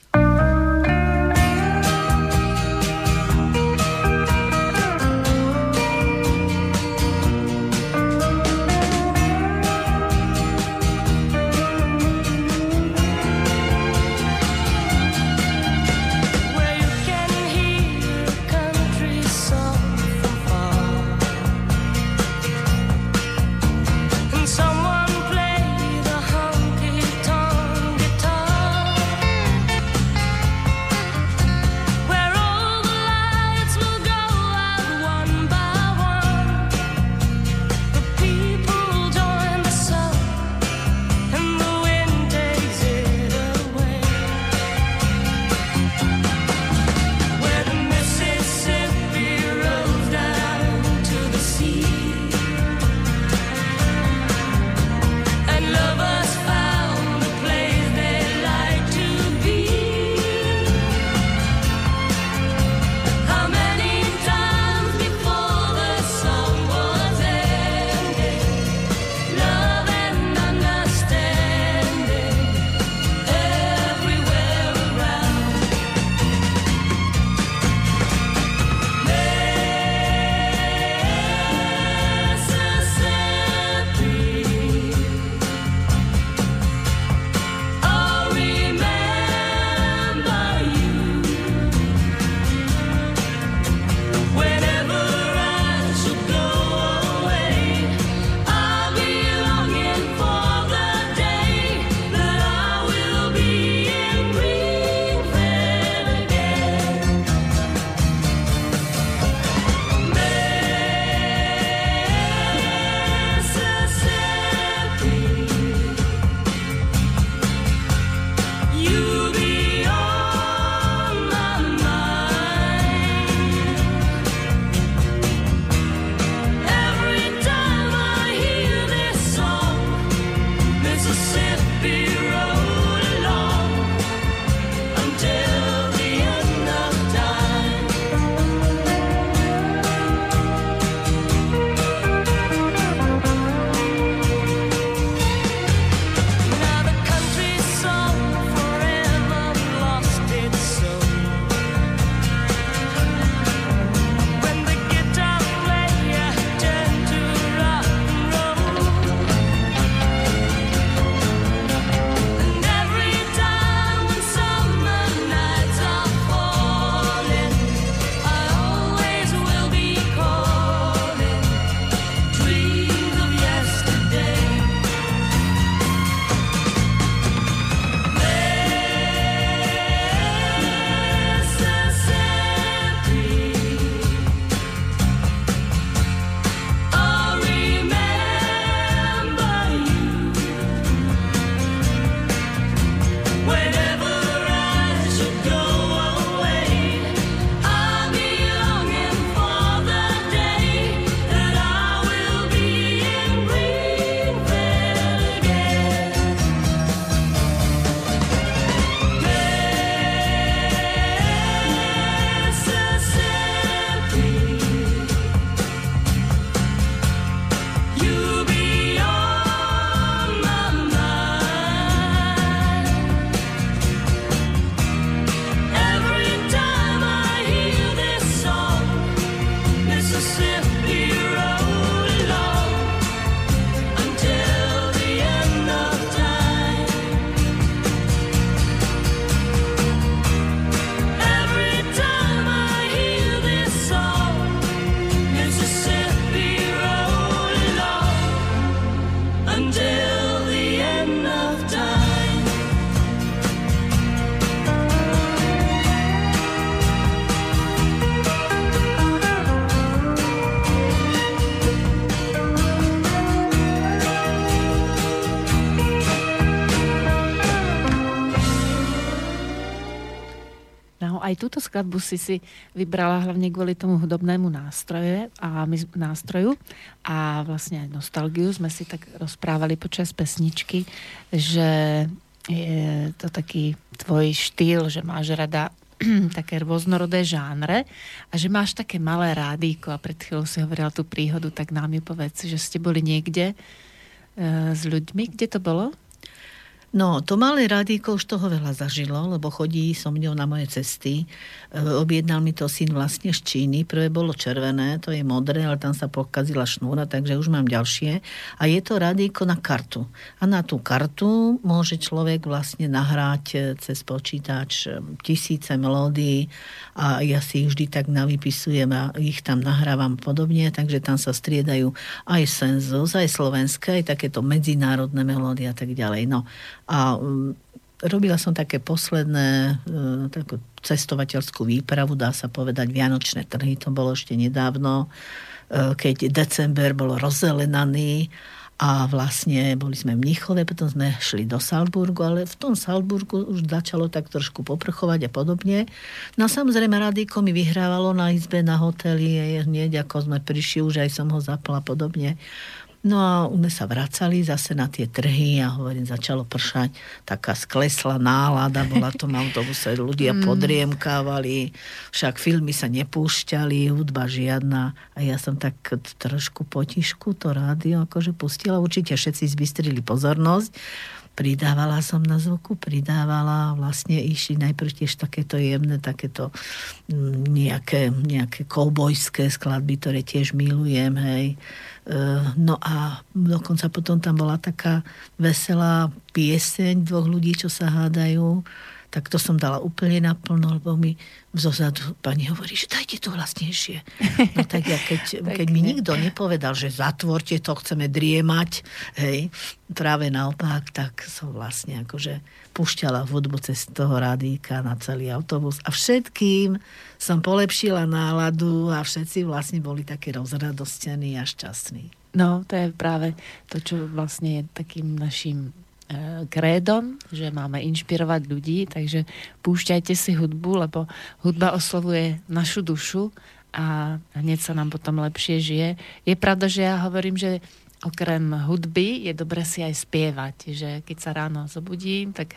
No, aj túto skladbu si vybrala hlavne kvôli tomu hudobnému nástroju a vlastne aj nostalgiu. Sme si tak rozprávali počas pesničky, že je to taký tvoj štýl, že máš rada také rôznorodé žánre a že máš také malé rádíko a pred chvíľou si hovorila tú príhodu, tak nám ju povedz, že ste boli niekde s ľuďmi. Kde to bolo? No, to malé rádíko už toho veľa zažilo, lebo chodí so mňou na moje cesty. Objednal mi to syn vlastne z Číny. Prvé bolo červené, to je modré, ale tam sa pokazila šnúra, takže už mám ďalšie. A je to rádíko na kartu. A na tú kartu môže človek vlastne nahrať cez počítač tisíce melódií a ja si ich vždy tak navypisujem a ich tam nahrávam podobne, takže tam sa striedajú aj senzus, aj slovenské, aj takéto medzinárodné melódie a tak ďalej. No, a robila som také posledné takú cestovateľskú výpravu, dá sa povedať, vianočné trhy, to bolo ešte nedávno, keď december bol rozelenaný a vlastne boli sme v Mnichove, potom sme šli do Salzburgu, ale v tom Salzburgu už začalo tak trošku poprchovať a podobne. No samozrejme radíko mi vyhrávalo na izbe, na hoteli, hneď ako sme prišli, už aj som ho zapla podobne. No a my sa vracali zase na tie trhy a hovorím, začalo pršať. Taká sklesla nálada, bola to v autobuse, ľudia podriemkávali, však filmy sa nepúšťali, hudba žiadna. A ja som tak trošku potišku to rádio akože pustila. Určite všetci zbystrili pozornosť. Pridávala som na zvuku, vlastne išli najprv tiež takéto jemné, takéto nejaké koubojské skladby, ktoré tiež milujem, hej. No a dokonca potom tam bola taká veselá pieseň dvoch ľudí, čo sa hádajú, tak to som dala úplne naplno, lebo mi zozadu pani hovorí, že dajte to hlasnejšie. No tak ja, keď mi nikto nepovedal, že zatvorte to, chceme driemať, hej, práve naopak, tak som vlastne akože púšťala hudbu cez toho rádíka na celý autobus a všetkým som polepšila náladu a všetci vlastne boli takí rozradostení a šťastní. No, to je práve to, čo vlastne je takým našim krédom, že máme inšpirovať ľudí, takže púšťajte si hudbu, lebo hudba oslovuje našu dušu a hneď sa nám potom lepšie žije. Je pravda, že ja hovorím, že okrem hudby je dobre si aj spievať, že keď sa ráno zobudím, tak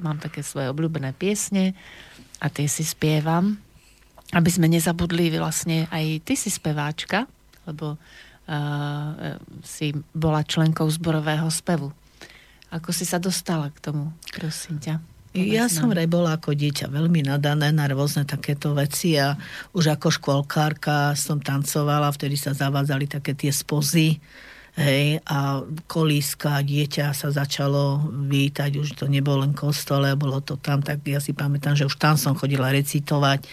mám také svoje obľúbené piesne a tie si spievam, aby sme nezabudli vlastne aj ty si speváčka, lebo si bola členkou zborového spevu. Ako si sa dostala k tomu, prosím ťa? Ja som aj bola ako dieťa veľmi nadané na rôzne takéto veci a už ako škôlkárka som tancovala, vtedy sa zavádzali také tie spozy, hej, a kolíska, dieťa sa začalo vítať, už to nebolo len kostole, bolo to tam, tak ja si pamätám, že už tam som chodila recitovať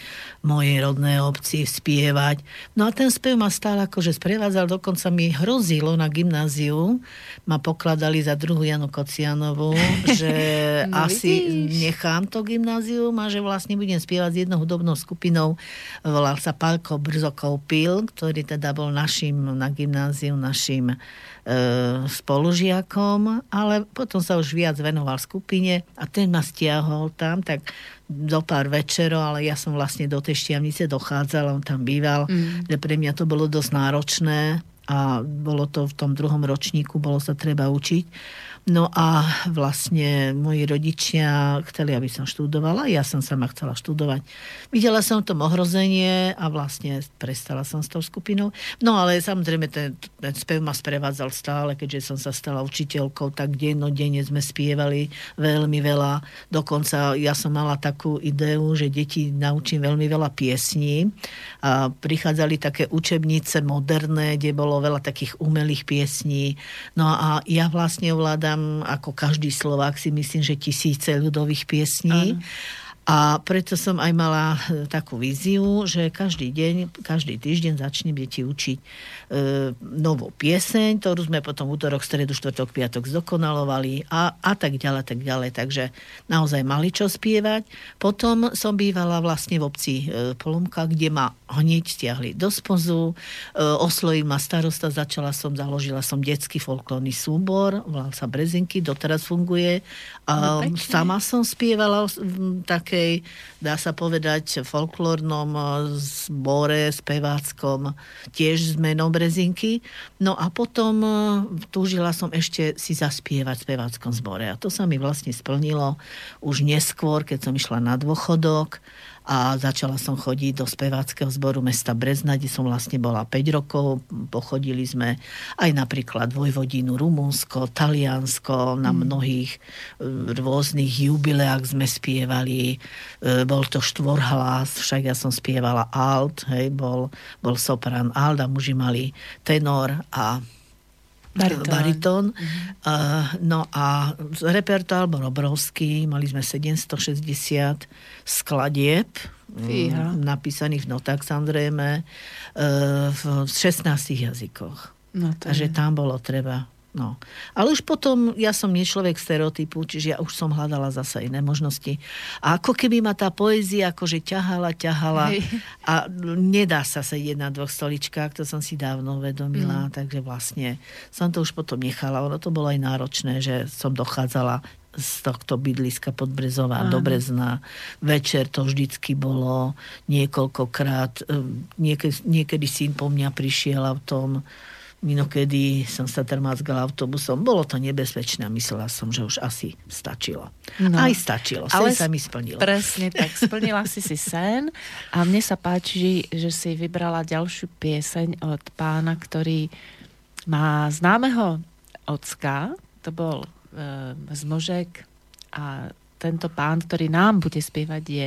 mojej rodnej obci, spievať. No a ten spev ma stále akože sprevádzal, dokonca mi hrozilo na gymnáziu, ma pokladali za druhú Janu Kocianovú, že no, asi nechám to gymnázium a že vlastne budem spievať s jednou hudobnou skupinou, volal sa Pálko Brzokoupil, ktorý teda bol našim na gymnáziu, našim spolužiakom, ale potom sa už viac venoval skupine a ten ma stiahol tam, tak do pár večerov, ale ja som vlastne do tej Štiavnice dochádzala, on tam býval, že pre mňa to bolo dosť náročné a bolo to v tom druhom ročníku, bolo sa treba učiť. No a vlastne moji rodičia chceli, aby som študovala, ja som sama chcela študovať. Videla som to ohrozenie a vlastne prestala som s tou skupinou. No ale samozrejme ten spev ma sprevádzal stále, keďže som sa stala učiteľkou, tak dennodenne sme spievali veľmi veľa. Dokonca ja som mala takú ideu, že deti naučím veľmi veľa piesní a prichádzali také učebnice moderné, kde bolo veľa takých umelých piesní. No a ja vlastne ovládam ako každý Slovák si myslím, že tisíce ľudových piesní. Áno. A preto som aj mala takú víziu, že každý deň, každý týždeň začnem deti učiť novú pieseň, ktorú sme potom útorok, stredu, štvrtok, piatok zdokonalovali a tak ďalej, tak ďalej. Takže naozaj mali čo spievať. Potom som bývala vlastne v obci Polomka, kde ma hneď stiahli do spozu. Oslovil ma starosta, založila som detský folklórny súbor, volal sa Brezinky, doteraz funguje. No, sama som spievala také takej, dá sa povedať, folklórnom zbore, speváckom, tiež s menom Brezinky. No a potom túžila som ešte si zaspievať v speváckom zbore. A to sa mi vlastne splnilo už neskôr, keď som išla na dôchodok a začala som chodiť do speváckeho zboru mesta Brezna, kde som vlastne bola 5 rokov. Pochodili sme aj napríklad Vojvodinu, Rumunsko, Taliansko, na mnohých rôznych jubileách sme spievali. Bol to štvorhlas, však ja som spievala alt, hej, bol soprán alt a muži mali tenor a baritón. No a repertoár bol obrovský, mali sme 760 skladieb napísaných v notách, samozrejme, v 16 jazykoch. No, takže tam bolo treba. No. Ale už potom, ja som nie človek stereotypu, čiže ja už som hľadala zasa iné možnosti. A ako keby ma tá poézia akože ťahala. Hej. A nedá sa sedieť na dvoch stoličkách, to som si dávno uvedomila, takže vlastne som to už potom nechala. Ono to bolo aj náročné, že som dochádzala z tohto bydliska Podbrezová do Brezna. Večer to vždycky bolo niekoľkokrát. Niekedy syn po mňa prišiel a v tom inokedy som sa trmáckala autobusom. Bolo to nebezpečné a myslela som, že už asi stačilo. No, aj stačilo. Sen sa mi splnilo. Presne tak. Splnila si sen a mne sa páči, že si vybrala ďalšiu pieseň od pána, ktorý má známeho ocka. To bol Zmožek a tento pán, ktorý nám bude spievať, je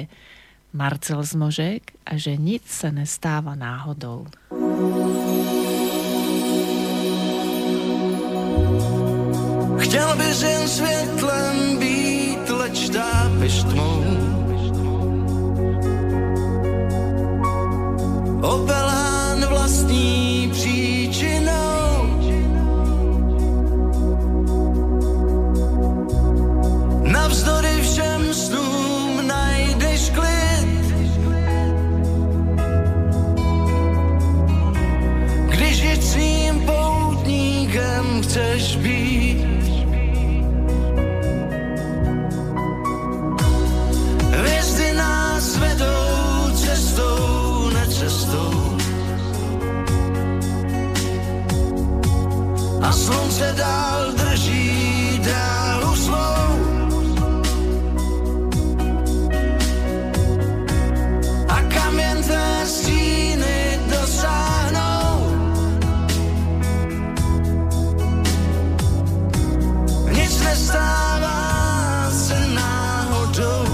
Marcel Zmožek a že nič sa nestáva náhodou. Chtěl bys jen světlem být, leč tápeš tmou. Obelhán vlastní příčinou. Navzdory všem snům najdeš klid. Když vnitřním poutníkem chceš být. Hvězdy nás vedou cestou, necestou. A slunce dál drží dálu svou. A kam jen tvé stíny dosáhnou. Nic nestává se náhodou.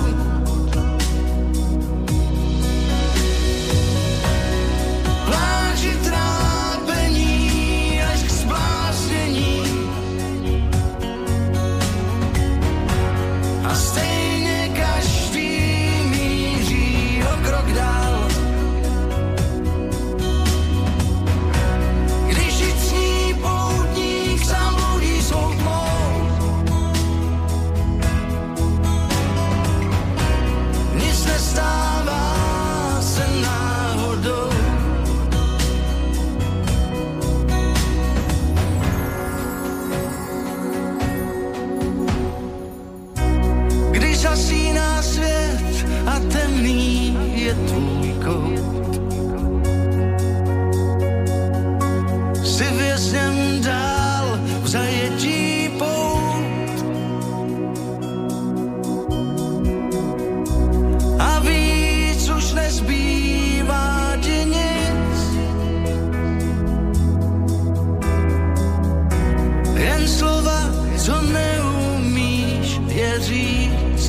Říct.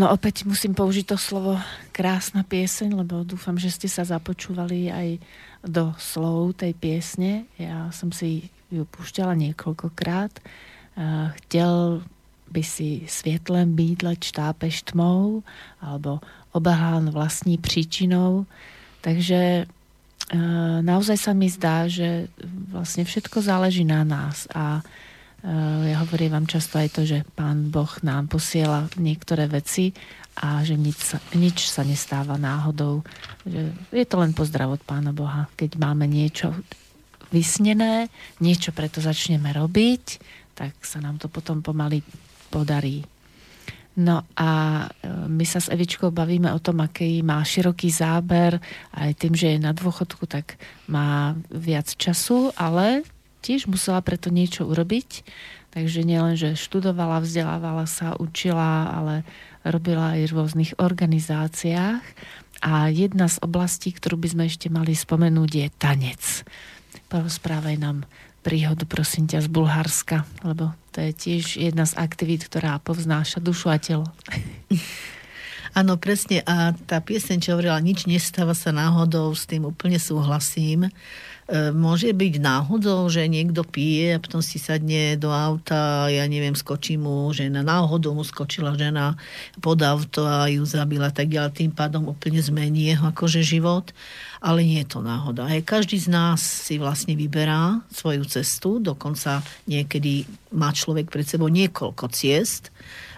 No opäť musím použiť to slovo krásna pieseň, lebo dúfam, že ste sa započúvali aj do slov tej piesne. Ja som si ju púšťala niekoľkokrát. Chtel by si svietlem bídleť štápež tmou, alebo obahán vlastní príčinou. Takže naozaj sa mi zdá, že vlastne všetko záleží na nás a ja hovorím vám často aj to, že Pán Boh nám posiela niektoré veci a že nič sa nestáva náhodou. Že je to len pozdrav od Pána Boha. Keď máme niečo vysnené, niečo preto začneme robiť, tak sa nám to potom pomaly podarí. No a my sa s Evičkou bavíme o tom, aký má široký záber. Aj tým, že je na dôchodku, tak má viac času, ale tiež musela preto niečo urobiť, takže nielen, že študovala, vzdelávala sa, učila, ale robila aj v rôznych organizáciách. A jedna z oblastí, ktorú by sme ešte mali spomenúť, je tanec. Porozprávaj nám príhodu, prosím ťa, z Bulharska, lebo to je tiež jedna z aktivít, ktorá povznáša dušu a telo. Áno, presne. A tá pieseň, čo hovorila, nič nestáva sa náhodou, s tým úplne súhlasím. Môže byť náhodou, že niekto pije a potom si sadne do auta, ja neviem, skočí mu žena. Náhodou mu skočila žena pod auto a ju zabila, tak ďalej. Tým pádom úplne zmení jeho akože život. Ale nie je to náhoda. Aj každý z nás si vlastne vyberá svoju cestu. Dokonca niekedy má človek pred sebou niekoľko ciest.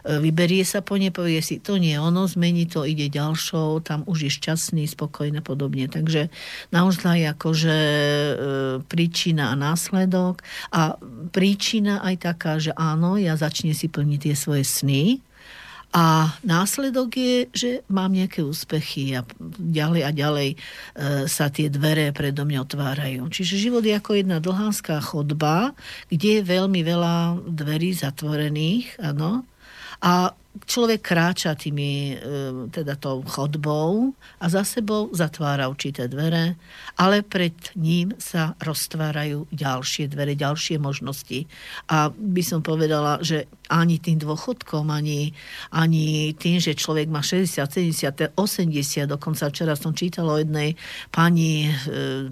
Vyberie sa po nej, povie si, to nie je ono, zmení to, ide ďalšou, tam už je šťastný, spokojný a podobne. Takže naozaj akože príčina a následok. A príčina aj taká, že áno, ja začnem si plniť tie svoje sny. A následok je, že mám nejaké úspechy a ďalej sa tie dvere predo mňa otvárajú. Čiže život je ako jedna dlhánska chodba, kde je veľmi veľa dverí zatvorených, áno. A človek kráča tými, teda tou chodbou a za sebou zatvára určité dvere, ale pred ním sa roztvárajú ďalšie dvere, ďalšie možnosti. A by som povedala, že ani tým dôchodkom, ani tým, že človek má 60, 70, 80, dokonca včera som čítala o jednej pani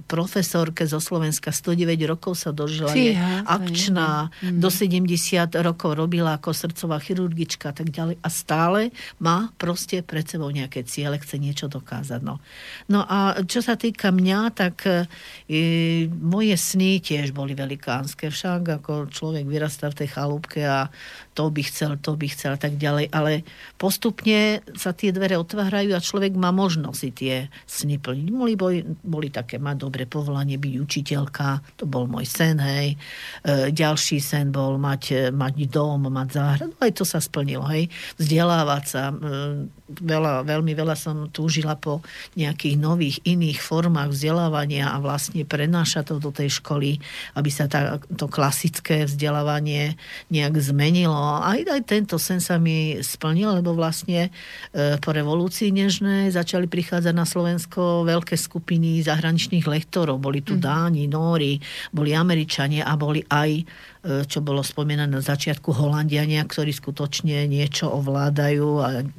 profesorke zo Slovenska, 109 rokov sa dožila, je akčná, do 70 rokov robila ako srdcová chirurgička, a tak ďalej. A stále má proste pred sebou nejaké ciele, chce niečo dokázať. No a čo sa týka mňa, tak moje sny tiež boli velikánske. Však ako človek vyrastá v tej chalúbke a to by chcel a tak ďalej. Ale postupne sa tie dvere otvárajú a človek má možnosť si tie sny plniť. Boli také, mať dobré povolanie, byť učiteľka. To bol môj sen, hej. Ďalší sen bol mať dom, mať záhradu. Aj to sa splní. Hej. Vzdelávať sa. Veľmi veľa som túžila po nejakých nových iných formách vzdelávania a vlastne prenášať to do tej školy, aby sa to klasické vzdelávanie nejak zmenilo. Aj tento sen sa mi splnil, lebo vlastne po revolúcii nežnej začali prichádzať na Slovensko veľké skupiny zahraničných lektorov. Boli tu Dáni, Nóri, boli Američania a boli aj, čo bolo spomenané na začiatku, Holandiania, ktorí skutočne niečo ovládajú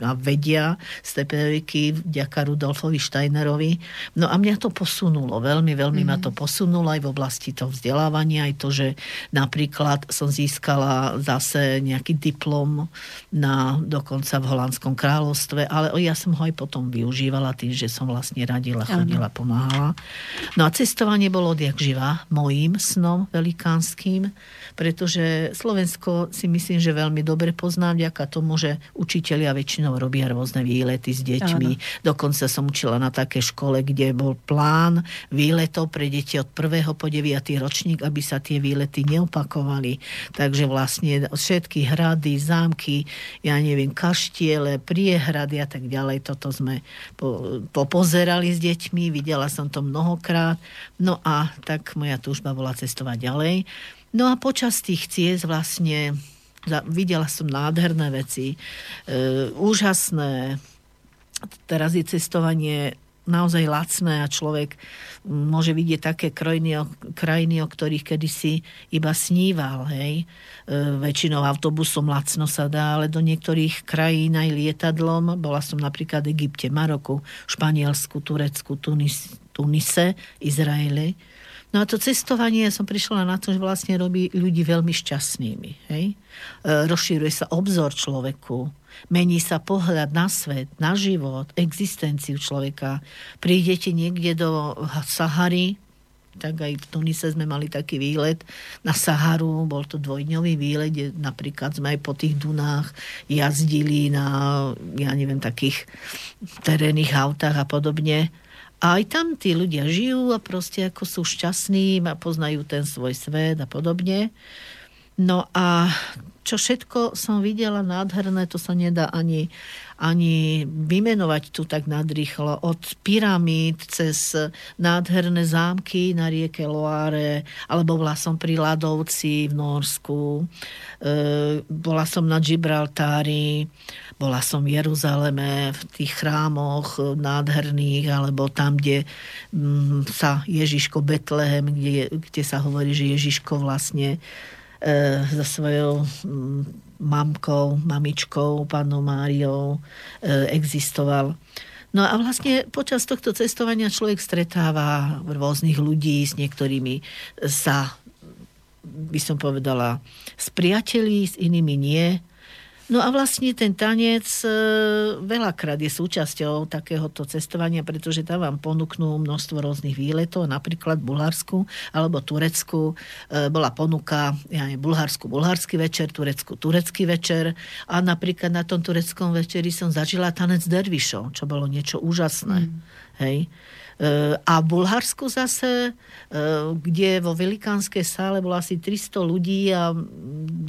a vedia z tej pedagogiky vďaka Rudolfovi Steinerovi. No a mňa to posunulo, veľmi ma to posunulo aj v oblasti toho vzdelávania, aj to, že napríklad som získala zase nejaký diplom dokonca v Holandskom kráľovstve, ale ja som ho aj potom využívala tým, že som vlastne radila, chodila, pomáhala. No a cestovanie bolo odjak živa mojím snom velikánskym, pretože Slovensko si myslím, že veľmi dobre poznám vďaka tomu, že učitelia väčšinou robia rôzne výlety s deťmi. Áno. Dokonca som učila na takej škole, kde bol plán výletov pre deti od 1. po 9. ročník, aby sa tie výlety neopakovali. Takže vlastne všetky hrady, zámky, ja neviem, kaštiele, priehrady a tak ďalej. Toto sme popozerali s deťmi, videla som to mnohokrát. No a tak moja túžba bola cestovať ďalej. No a počas tých ciest vlastne videla som nádherné veci, úžasné. Teraz je cestovanie naozaj lacné a človek môže vidieť také krajiny, o ktorých kedysi iba sníval. Hej. Väčšinou autobusom lacno sa dá, ale do niektorých krajín aj lietadlom. Bola som napríklad v Egypte, Maroku, Španielsku, Turecku, Tunise, Izraeli. No a to cestovanie, som prišla na to, že vlastne robí ľudí veľmi šťastnými. Hej? Rozšíruje sa obzor človeku, mení sa pohľad na svet, na život, existenciu človeka. Prídete niekde do Sahary, tak aj v Tunise sme mali taký výlet na Saharu, bol to dvojdňový výlet, kde napríklad sme aj po tých Dunách jazdili na, ja neviem, takých terénnych autách a podobne. A aj tam tí ľudia žijú a proste ako sú šťastní a poznajú ten svoj svet a podobne. No a čo všetko som videla nádherné, to sa nedá ani vymenovať tu tak nadrýchlo. Od pyramíd cez nádherné zámky na rieke Loire, alebo bola som pri Ladovci v Norsku, bola som na Gibraltári, bola som v Jeruzaleme, v tých chrámoch nádherných, alebo tam, kde sa Ježiško Betlehem, kde sa hovorí, že Ježiško vlastne so svojou mamičkou, pánom Máriou existoval. No a vlastne počas tohto cestovania človek stretáva rôznych ľudí, s niektorými sa, by som povedala, spriatelí, s inými nie. No a vlastne ten tanec veľakrát je súčasťou takéhoto cestovania, pretože tam vám ponúknú množstvo rôznych výletov, napríklad v Bulharsku alebo Turecku. Bola ponuka, Bulharsku bulharský večer, Turecku turecký večer a napríklad na tom tureckom večeri som zažila tanec dervišov, čo bolo niečo úžasné. Hej. A v Bulharsku zase, kde vo velikánskej sále bolo asi 300 ľudí a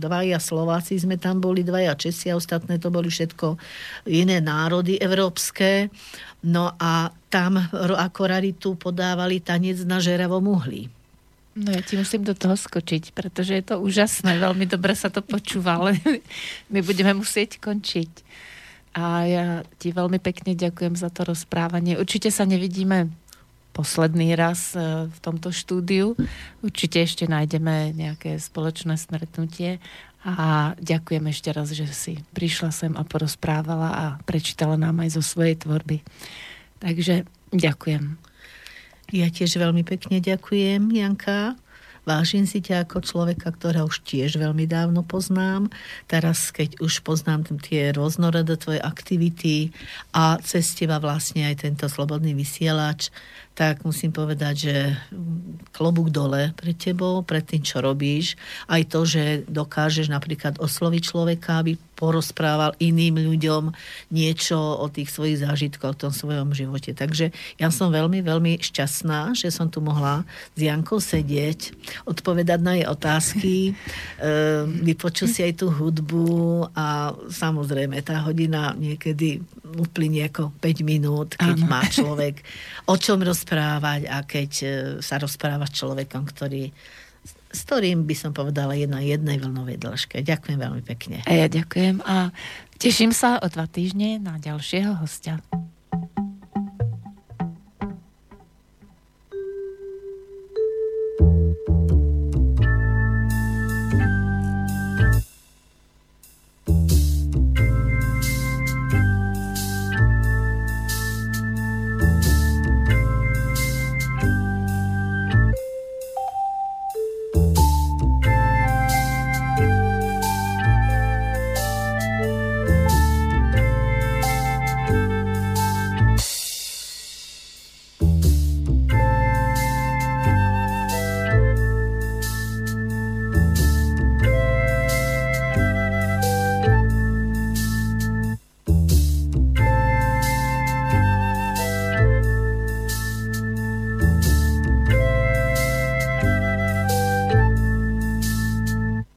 dvaja Slováci sme tam boli, dvaja Česi a ostatné to boli všetko iné národy európske. No a tam ako raritu podávali tanec na žeravom uhli. No ja ti musím do toho skočiť, pretože je to úžasné, veľmi dobre sa to počúva, ale my budeme musieť končiť. A ja ti veľmi pekne ďakujem za to rozprávanie. Určite sa nevidíme posledný raz v tomto štúdiu. Určite ešte nájdeme nejaké spoločné stretnutie. A ďakujem ešte raz, že si prišla sem a porozprávala a prečítala nám aj zo svojej tvorby. Takže ďakujem. Ja tiež veľmi pekne ďakujem, Janka. Vážim si ťa ako človeka, ktorého už tiež veľmi dávno poznám. Teraz, keď už poznám tie rôznorodé tvoje aktivity a cez teba vlastne aj tento slobodný vysielač, tak musím povedať, že klobúk dole pred tebou, pred tým, čo robíš. Aj to, že dokážeš napríklad osloviť človeka, aby porozprával iným ľuďom niečo o tých svojich zážitkoch, o tom svojom živote. Takže ja som veľmi, veľmi šťastná, že som tu mohla s Jankou sedieť, odpovedať na jej otázky, vypočuť si aj tú hudbu a samozrejme tá hodina niekedy uplynie ako 5 minút, keď má človek o čom rozprávať a keď sa rozpráva s človekom, s ktorým by som povedala na jednej vlnovej dĺžke. Ďakujem veľmi pekne. A ja ďakujem a teším sa o 2 týždne na ďalšieho hostia.